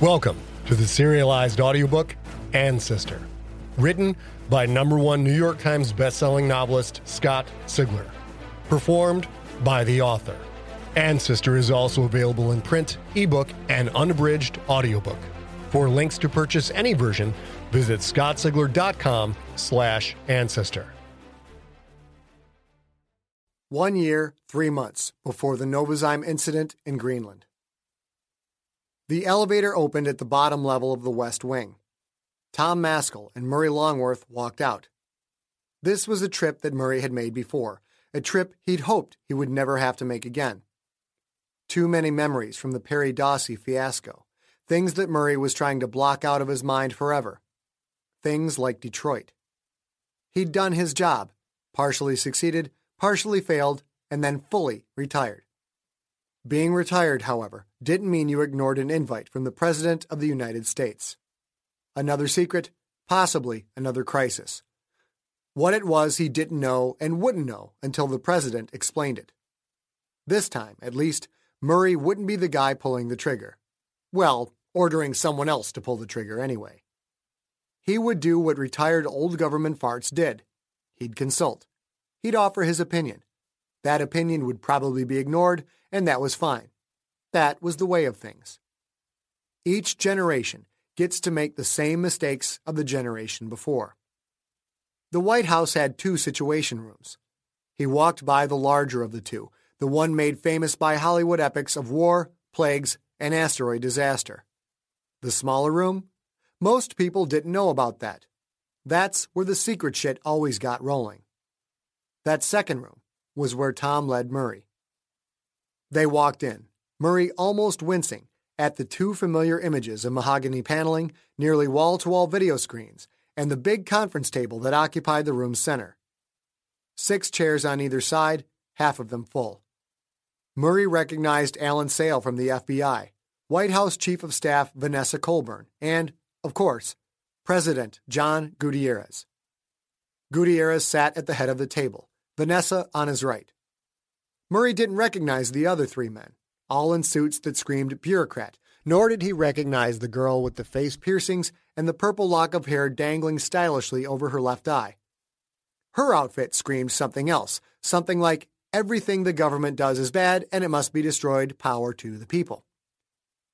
Welcome to the serialized audiobook, Ancestor, written by #1 New York Times bestselling novelist Scott Sigler, performed by the author. Ancestor is also available in print, ebook, and unabridged audiobook. For links to purchase any version, visit scottsigler.com/Ancestor. 1 year, 3 months before the Novozyme incident in Greenland. The elevator opened at the bottom level of the West Wing. Tom Maskell and Murray Longworth walked out. This was a trip that Murray had made before, a trip he'd hoped he would never have to make again. Too many memories from the Perry Dossi fiasco, things that Murray was trying to block out of his mind forever. Things like Detroit. He'd done his job, partially succeeded, partially failed, and then fully retired. Being retired, however, didn't mean you ignored an invite from the President of the United States. Another secret, possibly another crisis. What it was he didn't know and wouldn't know until the President explained it. This time, at least, Murray wouldn't be the guy pulling the trigger. Well, ordering someone else to pull the trigger anyway. He would do what retired old government farts did. He'd consult. He'd offer his opinion. That opinion would probably be ignored, and that was fine. That was the way of things. Each generation gets to make the same mistakes of the generation before. The White House had 2 Situation Rooms. He walked by the larger of the two, the one made famous by Hollywood epics of war, plagues, and asteroid disaster. The smaller room? Most people didn't know about that. That's where the secret shit always got rolling. That second room was where Tom led Murray. They walked in, Murray almost wincing at the 2 familiar images of mahogany paneling, nearly wall-to-wall video screens, and the big conference table that occupied the room's center. 6 chairs on either side, half of them full. Murray recognized Alan Sale from the FBI, White House Chief of Staff Vanessa Colburn, and, of course, President John Gutierrez. Gutierrez sat at the head of the table, Vanessa on his right. Murray didn't recognize the other 3 men, all in suits that screamed bureaucrat, nor did he recognize the girl with the face piercings and the purple lock of hair dangling stylishly over her left eye. Her outfit screamed something else, something like, everything the government does is bad and it must be destroyed, power to the people.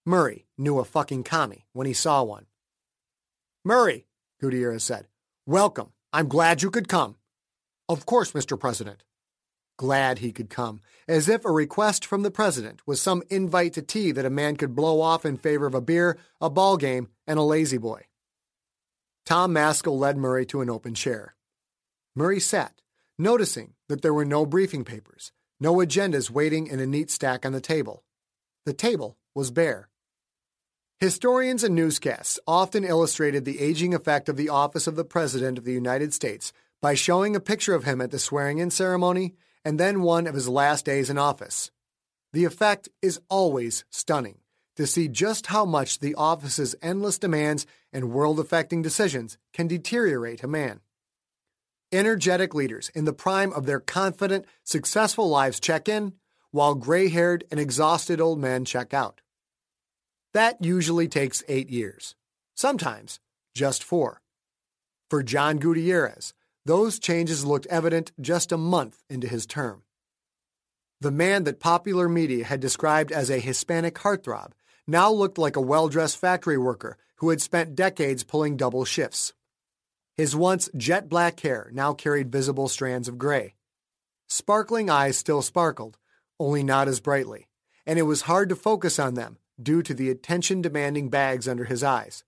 Murray knew a fucking commie when he saw one. "Murray," Gutierrez said, "welcome. I'm glad you could come." "Of course, Mr. President." Glad he could come, as if a request from the president was some invite to tea that a man could blow off in favor of a beer, a ball game, and a lazy boy. Tom Maskell led Murray to an open chair. Murray sat, noticing that there were no briefing papers, no agendas waiting in a neat stack on the table. The table was bare. Historians and newscasts often illustrated the aging effect of the office of the President of the United States by showing a picture of him at the swearing-in ceremony and then one of his last days in office. The effect is always stunning, to see just how much the office's endless demands and world-affecting decisions can deteriorate a man. Energetic leaders in the prime of their confident, successful lives check in, while gray-haired and exhausted old men check out. That usually takes 8 years, sometimes just 4. For John Gutierrez, those changes looked evident just a month into his term. The man that popular media had described as a Hispanic heartthrob now looked like a well-dressed factory worker who had spent decades pulling double shifts. His once jet-black hair now carried visible strands of gray. Sparkling eyes still sparkled, only not as brightly, and it was hard to focus on them due to the attention-demanding bags under his eyes.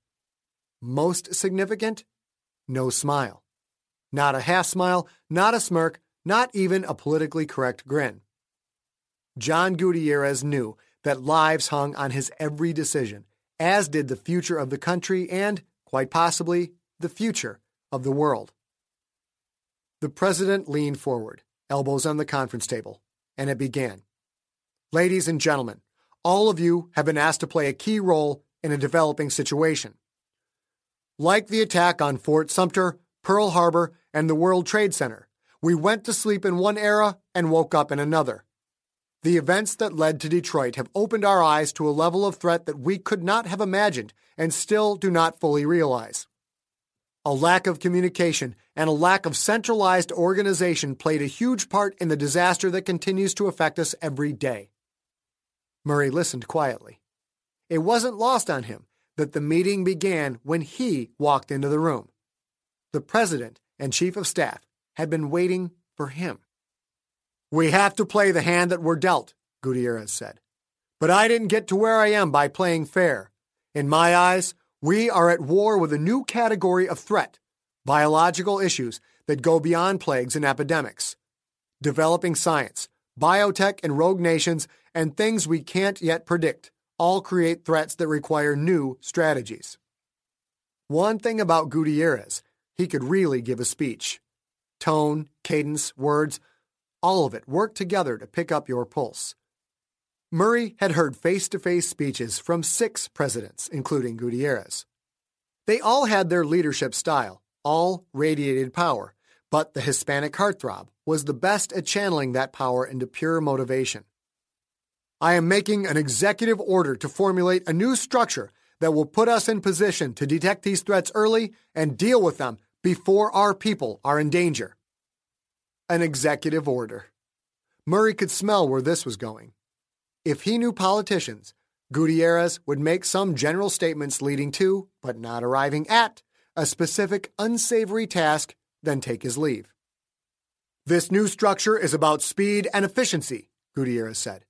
Most significant? No smile. Not a half-smile, not a smirk, not even a politically correct grin. John Gutierrez knew that lives hung on his every decision, as did the future of the country and, quite possibly, the future of the world. The president leaned forward, elbows on the conference table, and it began. Ladies and gentlemen, all of you have been asked to play a key role in a developing situation. Like the attack on Fort Sumter, Pearl Harbor, and the World Trade Center, we went to sleep in one era and woke up in another. The events that led to Detroit have opened our eyes to a level of threat that we could not have imagined and still do not fully realize. A lack of communication and a lack of centralized organization played a huge part in the disaster that continues to affect us every day. Murray listened quietly. It wasn't lost on him that the meeting began when he walked into the room. The president and chief of staff had been waiting for him. "We have to play the hand that we're dealt," Gutierrez said. "But I didn't get to where I am by playing fair. In my eyes, we are at war with a new category of threat, biological issues that go beyond plagues and epidemics. Developing science, biotech and rogue nations, and things we can't yet predict, all create threats that require new strategies." One thing about Gutierrez, he could really give a speech. Tone, cadence, words, all of it worked together to pick up your pulse. Murray had heard face-to-face speeches from 6 presidents, including Gutierrez. They all had their leadership style, all radiated power, but the Hispanic heartthrob was the best at channeling that power into pure motivation. "I am making an executive order to formulate a new structure that will put us in position to detect these threats early and deal with them before our people are in danger." An executive order. Murray could smell where this was going. If he knew politicians, Gutierrez would make some general statements leading to, but not arriving at, a specific unsavory task, then take his leave. "This new structure is about speed and efficiency," Gutierrez said.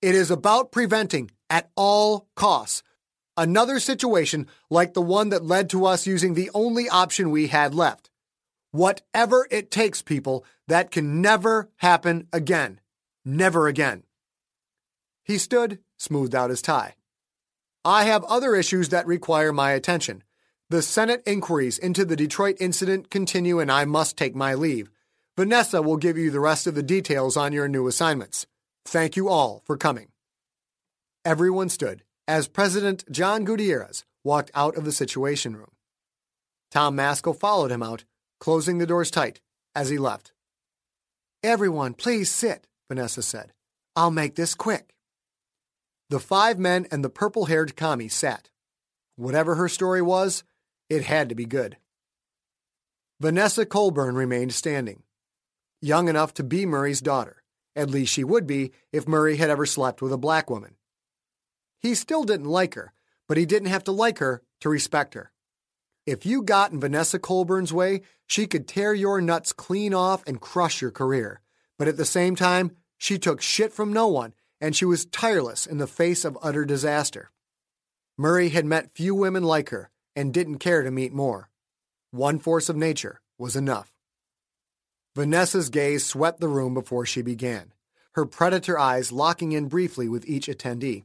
"It is about preventing, at all costs, another situation like the one that led to us using the only option we had left. Whatever it takes, people, that can never happen again. Never again." He stood, smoothed out his tie. "I have other issues that require my attention. The Senate inquiries into the Detroit incident continue and I must take my leave. Vanessa will give you the rest of the details on your new assignments. Thank you all for coming." Everyone stood as President John Gutierrez walked out of the Situation Room. Tom Maskell followed him out, closing the doors tight as he left. "Everyone, please sit," Vanessa said. "I'll make this quick." The 5 men and the purple-haired commie sat. Whatever her story was, it had to be good. Vanessa Colburn remained standing, young enough to be Murray's daughter. At least she would be if Murray had ever slept with a black woman. He still didn't like her, but he didn't have to like her to respect her. If you got in Vanessa Colburn's way, she could tear your nuts clean off and crush your career. But at the same time, she took shit from no one, and she was tireless in the face of utter disaster. Murray had met few women like her and didn't care to meet more. One force of nature was enough. Vanessa's gaze swept the room before she began, her predator eyes locking in briefly with each attendee.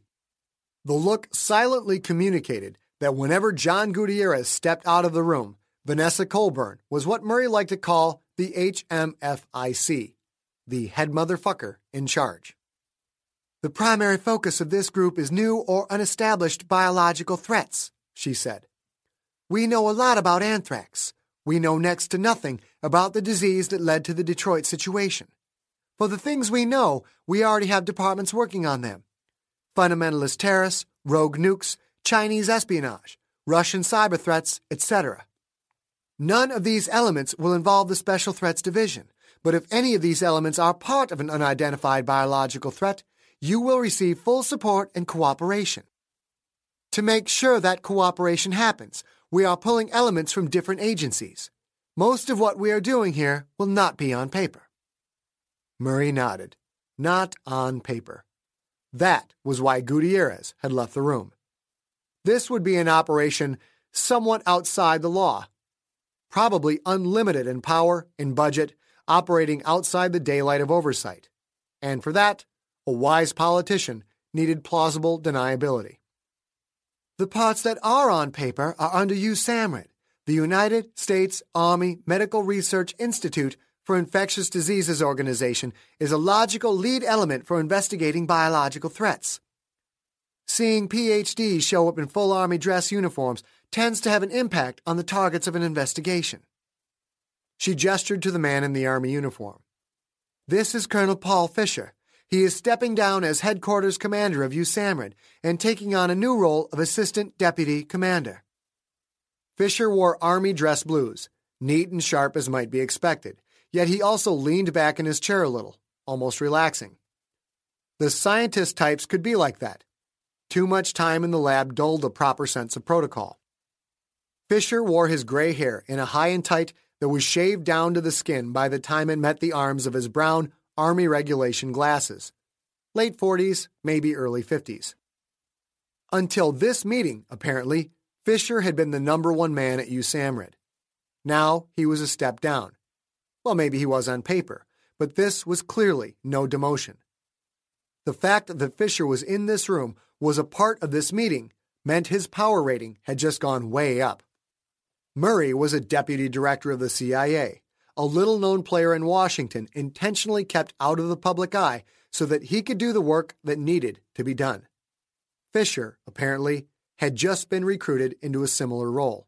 The look silently communicated that whenever John Gutierrez stepped out of the room, Vanessa Colburn was what Murray liked to call the HMFIC, the head motherfucker in charge. "The primary focus of this group is new or unestablished biological threats," she said. "We know a lot about anthrax. We know next to nothing about the disease that led to the Detroit situation. For the things we know, we already have departments working on them. Fundamentalist terrorists, rogue nukes, Chinese espionage, Russian cyber threats, etc. None of these elements will involve the Special Threats Division, but if any of these elements are part of an unidentified biological threat, you will receive full support and cooperation. To make sure that cooperation happens, we are pulling elements from different agencies. Most of what we are doing here will not be on paper." Murray nodded. Not on paper. That was why Gutierrez had left the room. This would be an operation somewhat outside the law, probably unlimited in power, in budget, operating outside the daylight of oversight. And for that, a wise politician needed plausible deniability. The parts that are on paper are under USAMRIID, the United States Army Medical Research Institute for Infectious Diseases Organization, is a logical lead element for investigating biological threats. Seeing PhDs show up in full Army dress uniforms tends to have an impact on the targets of an investigation. She gestured to the man in the Army uniform. This is Colonel Paul Fisher. He is stepping down as headquarters commander of USAMRIID and taking on a new role of assistant deputy commander. Fisher wore Army dress blues, neat and sharp as might be expected, yet he also leaned back in his chair a little, almost relaxing. The scientist types could be like that. Too much time in the lab dulled a proper sense of protocol. Fisher wore his gray hair in a high and tight that was shaved down to the skin by the time it met the arms of his brown Army regulation glasses. Late 40s, maybe early 50s. Until this meeting, apparently, Fisher had been the #1 man at USAMRIID. Now he was a step down. Well, maybe he was on paper, but this was clearly no demotion. The fact that Fisher was in this room was a part of this meeting meant his power rating had just gone way up. Murray was a deputy director of the CIA, a little-known player in Washington intentionally kept out of the public eye so that he could do the work that needed to be done. Fisher, apparently, had just been recruited into a similar role.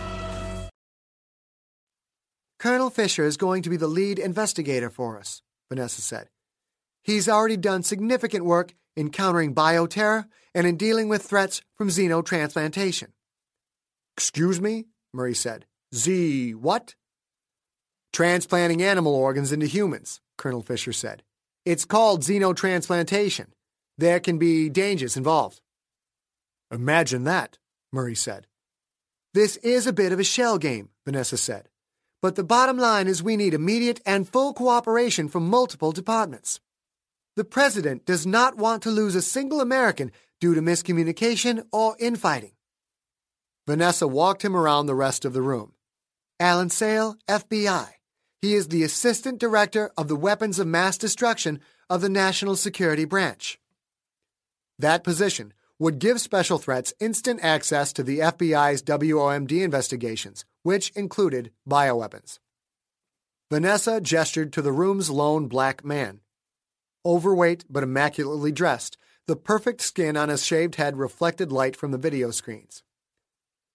Colonel Fisher is going to be the lead investigator for us, Vanessa said. He's already done significant work in countering bioterror and in dealing with threats from xenotransplantation. Excuse me, Murray said. What? Transplanting animal organs into humans, Colonel Fisher said. It's called xenotransplantation. There can be dangers involved. Imagine that, Murray said. This is a bit of a shell game, Vanessa said. But the bottom line is we need immediate and full cooperation from multiple departments. The president does not want to lose a single American due to miscommunication or infighting. Vanessa walked him around the rest of the room. Alan Sale, FBI. He is the assistant director of the Weapons of Mass Destruction of the National Security Branch. That position would give special threats instant access to the FBI's WOMD investigations, which included bioweapons. Vanessa gestured to the room's lone black man. Overweight but immaculately dressed, the perfect skin on his shaved head reflected light from the video screens.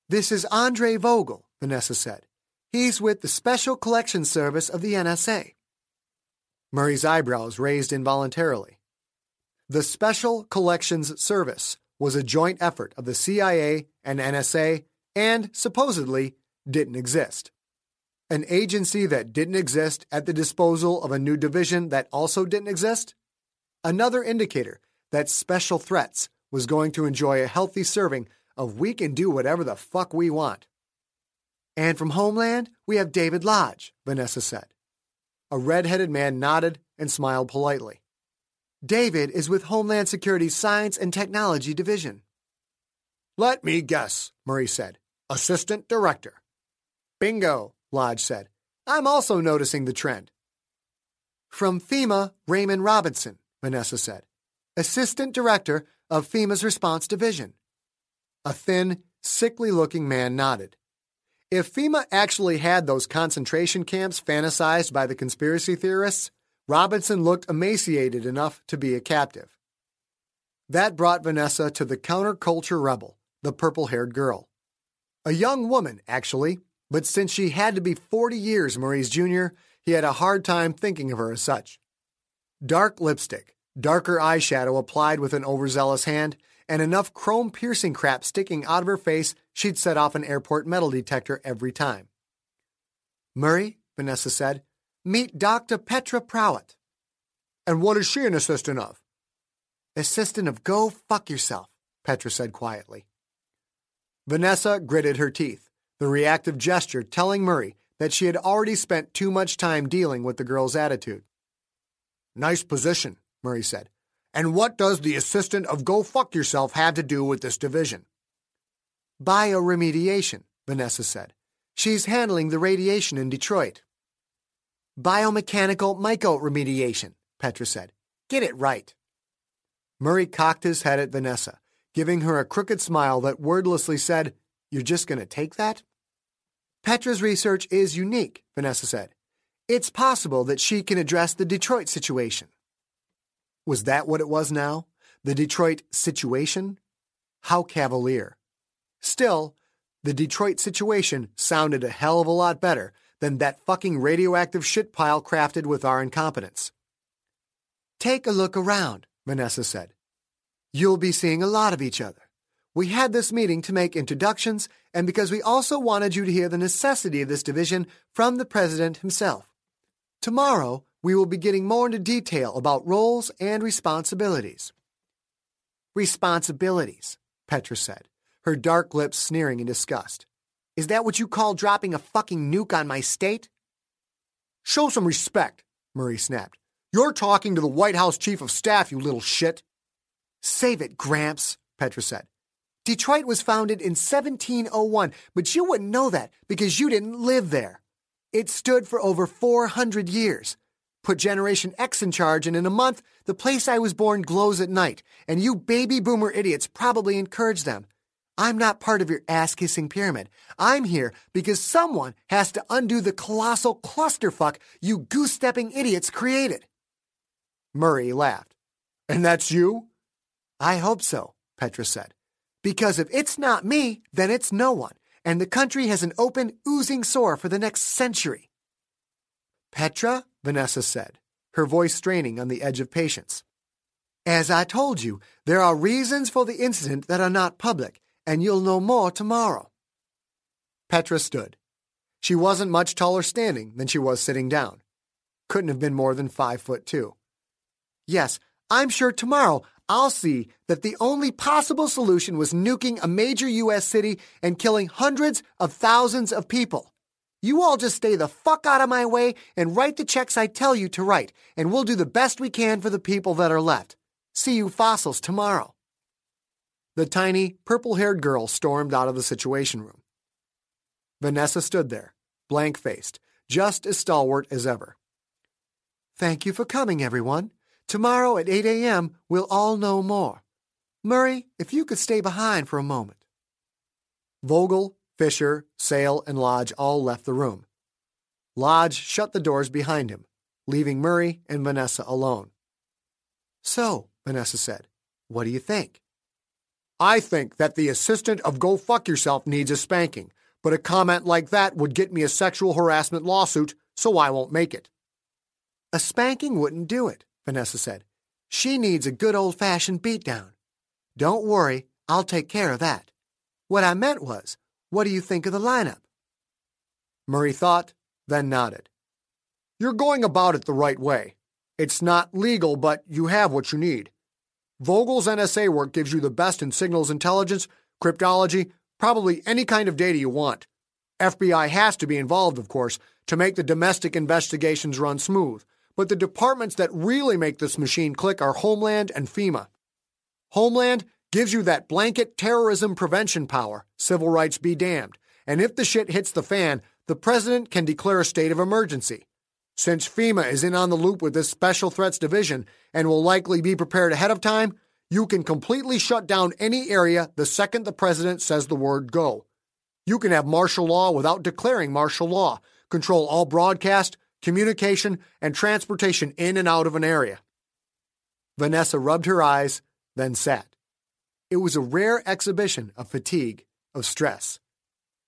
This is Andre Vogel, Vanessa said. He's with the Special Collections Service of the NSA. Murray's eyebrows raised involuntarily. The Special Collections Service was a joint effort of the CIA and NSA and, supposedly, didn't exist. An agency that didn't exist at the disposal of a new division that also didn't exist? Another indicator that Special Threats was going to enjoy a healthy serving of we can do whatever the fuck we want. And from Homeland, we have David Lodge, Vanessa said. A red-headed man nodded and smiled politely. David is with Homeland Security's Science and Technology Division. Let me guess, Murray said. Assistant Director. Bingo. Lodge said. I'm also noticing the trend. From FEMA, Raymond Robinson, Vanessa said. Assistant Director of FEMA's Response Division. A thin, sickly-looking man nodded. If FEMA actually had those concentration camps fantasized by the conspiracy theorists, Robinson looked emaciated enough to be a captive. That brought Vanessa to the counterculture rebel, the purple-haired girl. A young woman, actually, but since she had to be 40 years Marie's junior, he had a hard time thinking of her as such. Dark lipstick, darker eyeshadow applied with an overzealous hand, and enough chrome-piercing crap sticking out of her face she'd set off an airport metal detector every time. "Murray," Vanessa said, "meet Dr. Petra Prowatt." "And what is she an assistant of?" "Assistant of go fuck yourself," Petra said quietly. Vanessa gritted her teeth, the reactive gesture telling Murray that she had already spent too much time dealing with the girl's attitude. "Nice position," Murray said. "And what does the assistant of go fuck yourself have to do with this division?" "Bioremediation," Vanessa said. "She's handling the radiation in Detroit." "Biomechanical mycoremediation," Petra said. "Get it right." Murray cocked his head at Vanessa, giving her a crooked smile that wordlessly said, "You're just going to take that?" "Petra's research is unique," Vanessa said. "It's possible that she can address the Detroit situation." Was that what it was now? The Detroit situation? How cavalier. Still, the Detroit situation sounded a hell of a lot better than that fucking radioactive shit pile crafted with our incompetence. "Take a look around," Vanessa said. "You'll be seeing a lot of each other. We had this meeting to make introductions, and because we also wanted you to hear the necessity of this division from the president himself. Tomorrow, we will be getting more into detail about roles and responsibilities." "Responsibilities," Petra said, her dark lips sneering in disgust. "Is that what you call dropping a fucking nuke on my state?" "Show some respect," Murray snapped. "You're talking to the White House chief of staff, you little shit." "Save it, Gramps," Petra said. "Detroit was founded in 1701, but you wouldn't know that because you didn't live there. It stood for over 400 years. Put Generation X in charge, and in a month, the place I was born glows at night, and you baby boomer idiots probably encourage them. I'm not part of your ass-kissing pyramid. I'm here because someone has to undo the colossal clusterfuck you goose-stepping idiots created." Murray laughed. "And that's you?" "I hope so," Petra said. "Because if it's not me, then it's no one, and the country has an open, oozing sore for the next century." "Petra," Vanessa said, her voice straining on the edge of patience. "As I told you, there are reasons for the incident that are not public, and you'll know more tomorrow." Petra stood. She wasn't much taller standing than she was sitting down. Couldn't have been more than 5'2". "Yes, I'm sure tomorrow I'll see that the only possible solution was nuking a major U.S. city and killing hundreds of thousands of people. You all just stay the fuck out of my way and write the checks I tell you to write, and we'll do the best we can for the people that are left. See you fossils tomorrow." The tiny, purple-haired girl stormed out of the Situation Room. Vanessa stood there, blank-faced, just as stalwart as ever. "Thank you for coming, everyone. Tomorrow at 8 a.m., we'll all know more. Murray, if you could stay behind for a moment." Vogel, Fisher, Sale, and Lodge all left the room. Lodge shut the doors behind him, leaving Murray and Vanessa alone. "So," Vanessa said, "what do you think?" "I think that the assistant of go fuck yourself needs a spanking, but a comment like that would get me a sexual harassment lawsuit, so I won't make it." "A spanking wouldn't do it," Vanessa said. "She needs a good old-fashioned beatdown." "Don't worry, I'll take care of that. What I meant was, what do you think of the lineup?" Murray thought, then nodded. "You're going about it the right way. It's not legal, but you have what you need. Vogel's NSA work gives you the best in signals intelligence, cryptology, probably any kind of data you want. FBI has to be involved, of course, to make the domestic investigations run smooth, but the departments that really make this machine click are Homeland and FEMA. Homeland gives you that blanket terrorism prevention power, civil rights be damned, and if the shit hits the fan, the president can declare a state of emergency. Since FEMA is in on the loop with this Special Threats Division and will likely be prepared ahead of time, you can completely shut down any area the second the president says the word go. You can have martial law without declaring martial law, control all broadcast, communication, and transportation in and out of an area." Vanessa rubbed her eyes, then sat. It was a rare exhibition of fatigue, of stress.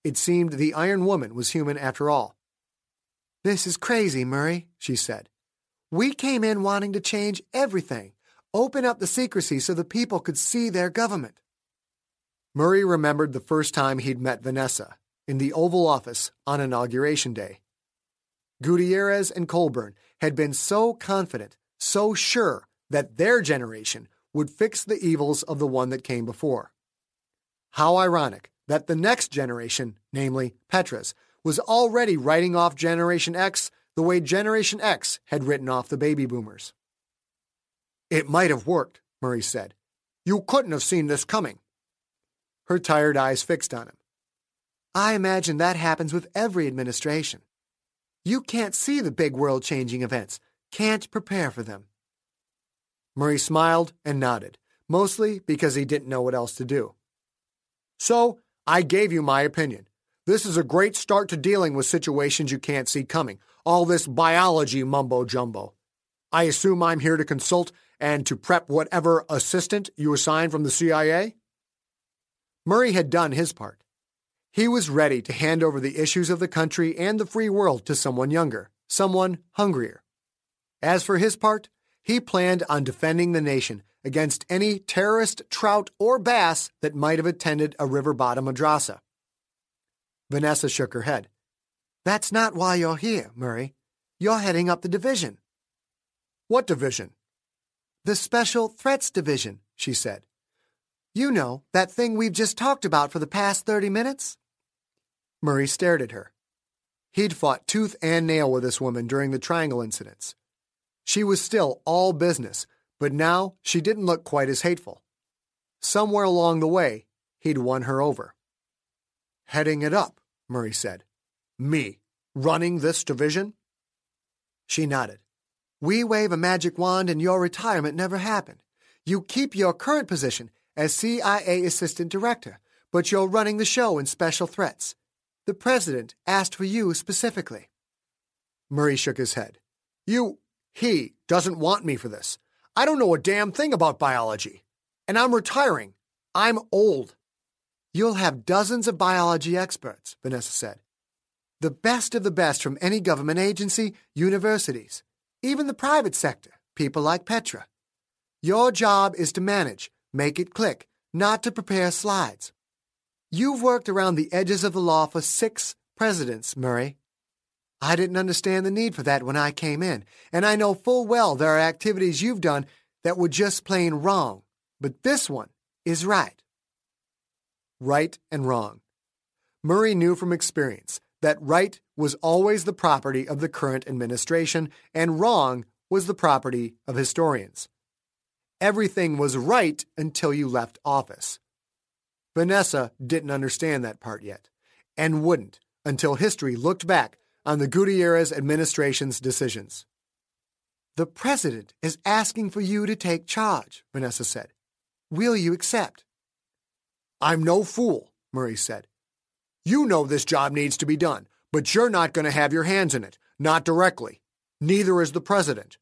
It seemed the Iron Woman was human after all. "This is crazy, Murray," she said. "We came in wanting to change everything, open up the secrecy so the people could see their government." Murray remembered the first time he'd met Vanessa, in the Oval Office on Inauguration Day. Gutierrez and Colburn had been so confident, so sure that their generation would fix the evils of the one that came before. How ironic that the next generation, namely Petra's, was already writing off Generation X the way Generation X had written off the baby boomers. "It might have worked," Murray said. "You couldn't have seen this coming." Her tired eyes fixed on him. "I imagine that happens with every administration. You can't see the big world-changing events, can't prepare for them." Murray smiled and nodded, mostly because he didn't know what else to do. "So, I gave you my opinion. This is a great start to dealing with situations you can't see coming, all this biology mumbo-jumbo. I assume I'm here to consult and to prep whatever assistant you assign from the CIA?" Murray had done his part. He was ready to hand over the issues of the country and the free world to someone younger, someone hungrier. As for his part, he planned on defending the nation against any terrorist trout or bass that might have attended a river-bottom madrasa. Vanessa shook her head. "That's not why you're here, Murray. You're heading up the division." "What division?" "The Special Threats Division," she said. "You know, that thing we've just talked about for the past 30 minutes? Murray stared at her. He'd fought tooth and nail with this woman during the Triangle incidents. She was still all business, but now she didn't look quite as hateful. Somewhere along the way, he'd won her over. "Heading it up," Murray said. "Me, running this division?" She nodded. "We wave a magic wand and your retirement never happened. You keep your current position as CIA Assistant Director, but you're running the show in Special Threats. The President asked for you specifically." Murray shook his head. He doesn't want me for this. I don't know a damn thing about biology. And I'm retiring. I'm old." "You'll have dozens of biology experts," Vanessa said. "The best of the best from any government agency, universities, even the private sector, people like Petra. Your job is to manage, make it click, not to prepare slides. You've worked around the edges of the law for 6 presidents, Murray. I didn't understand the need for that when I came in, and I know full well there are activities you've done that were just plain wrong, but this one is right." Right and wrong. Murray knew from experience that right was always the property of the current administration, and wrong was the property of historians. Everything was right until you left office. Vanessa didn't understand that part yet, and wouldn't until history looked back on the Gutierrez administration's decisions. "The President is asking for you to take charge," Vanessa said. "Will you accept?" "I'm no fool," Murray said. "You know this job needs to be done, but you're not going to have your hands in it, not directly. Neither is the President.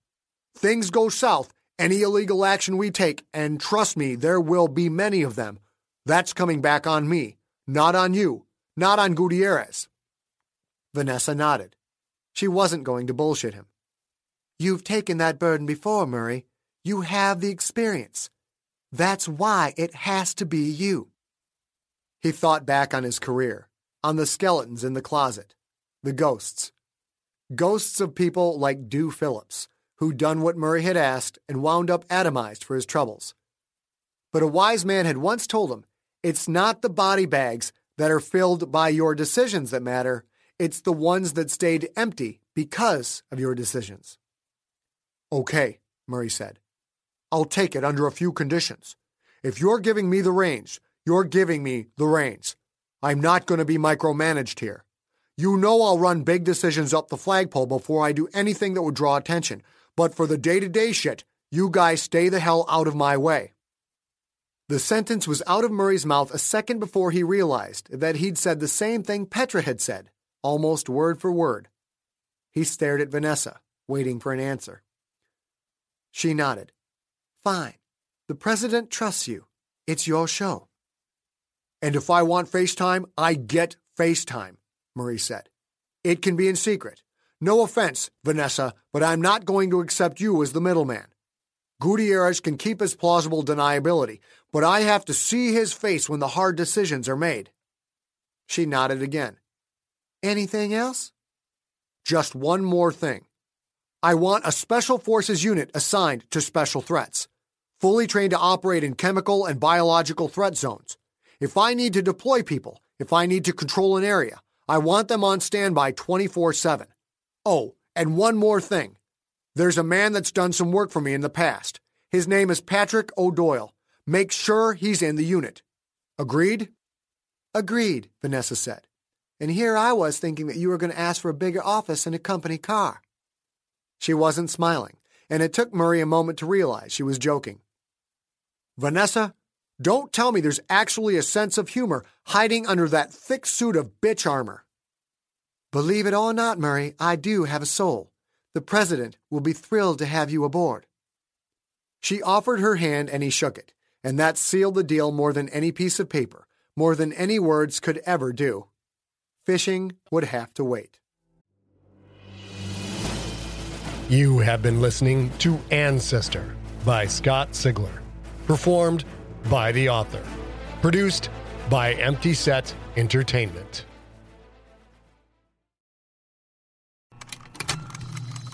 Things go south, any illegal action we take, and trust me, there will be many of them, that's coming back on me, not on you, not on Gutierrez." Vanessa nodded. She wasn't going to bullshit him. "You've taken that burden before, Murray. You have the experience. That's why it has to be you." He thought back on his career, on the skeletons in the closet, the ghosts. Ghosts of people like Dew Phillips, who'd done what Murray had asked and wound up atomized for his troubles. But a wise man had once told him, it's not the body bags that are filled by your decisions that matter, it's the ones that stayed empty because of your decisions. "Okay," Murray said. "I'll take it under a few conditions. If you're giving me the reins, you're giving me the reins. I'm not going to be micromanaged here. You know I'll run big decisions up the flagpole before I do anything that would draw attention. But for the day-to-day shit, you guys stay the hell out of my way." The sentence was out of Murray's mouth a second before he realized that he'd said the same thing Petra had said, almost word for word. He stared at Vanessa, waiting for an answer. She nodded. "Fine. The president trusts you. It's your show. And if I want FaceTime, I get FaceTime, Murray said. It can be in secret. No offense, Vanessa, but I'm not going to accept you as the middleman. Gutierrez can keep his plausible deniability, but I have to see his face when the hard decisions are made. She nodded again. Anything else? Just one more thing. I want a Special Forces unit assigned to special threats, fully trained to operate in chemical and biological threat zones. If I need to deploy people, if I need to control an area, I want them on standby 24/7. Oh, and one more thing. There's a man that's done some work for me in the past. His name is Patrick O'Doyle. Make sure he's in the unit. Agreed? Agreed, Vanessa said. And here I was thinking that you were going to ask for a bigger office and a company car. She wasn't smiling, and it took Murray a moment to realize she was joking. Vanessa, don't tell me there's actually a sense of humor hiding under that thick suit of bitch armor. Believe it or not, Murray, I do have a soul. The president will be thrilled to have you aboard. She offered her hand and he shook it, and that sealed the deal more than any piece of paper, more than any words could ever do. Fishing would have to wait. You have been listening to Ancestor by Scott Sigler, performed by the author, produced by Empty Set Entertainment.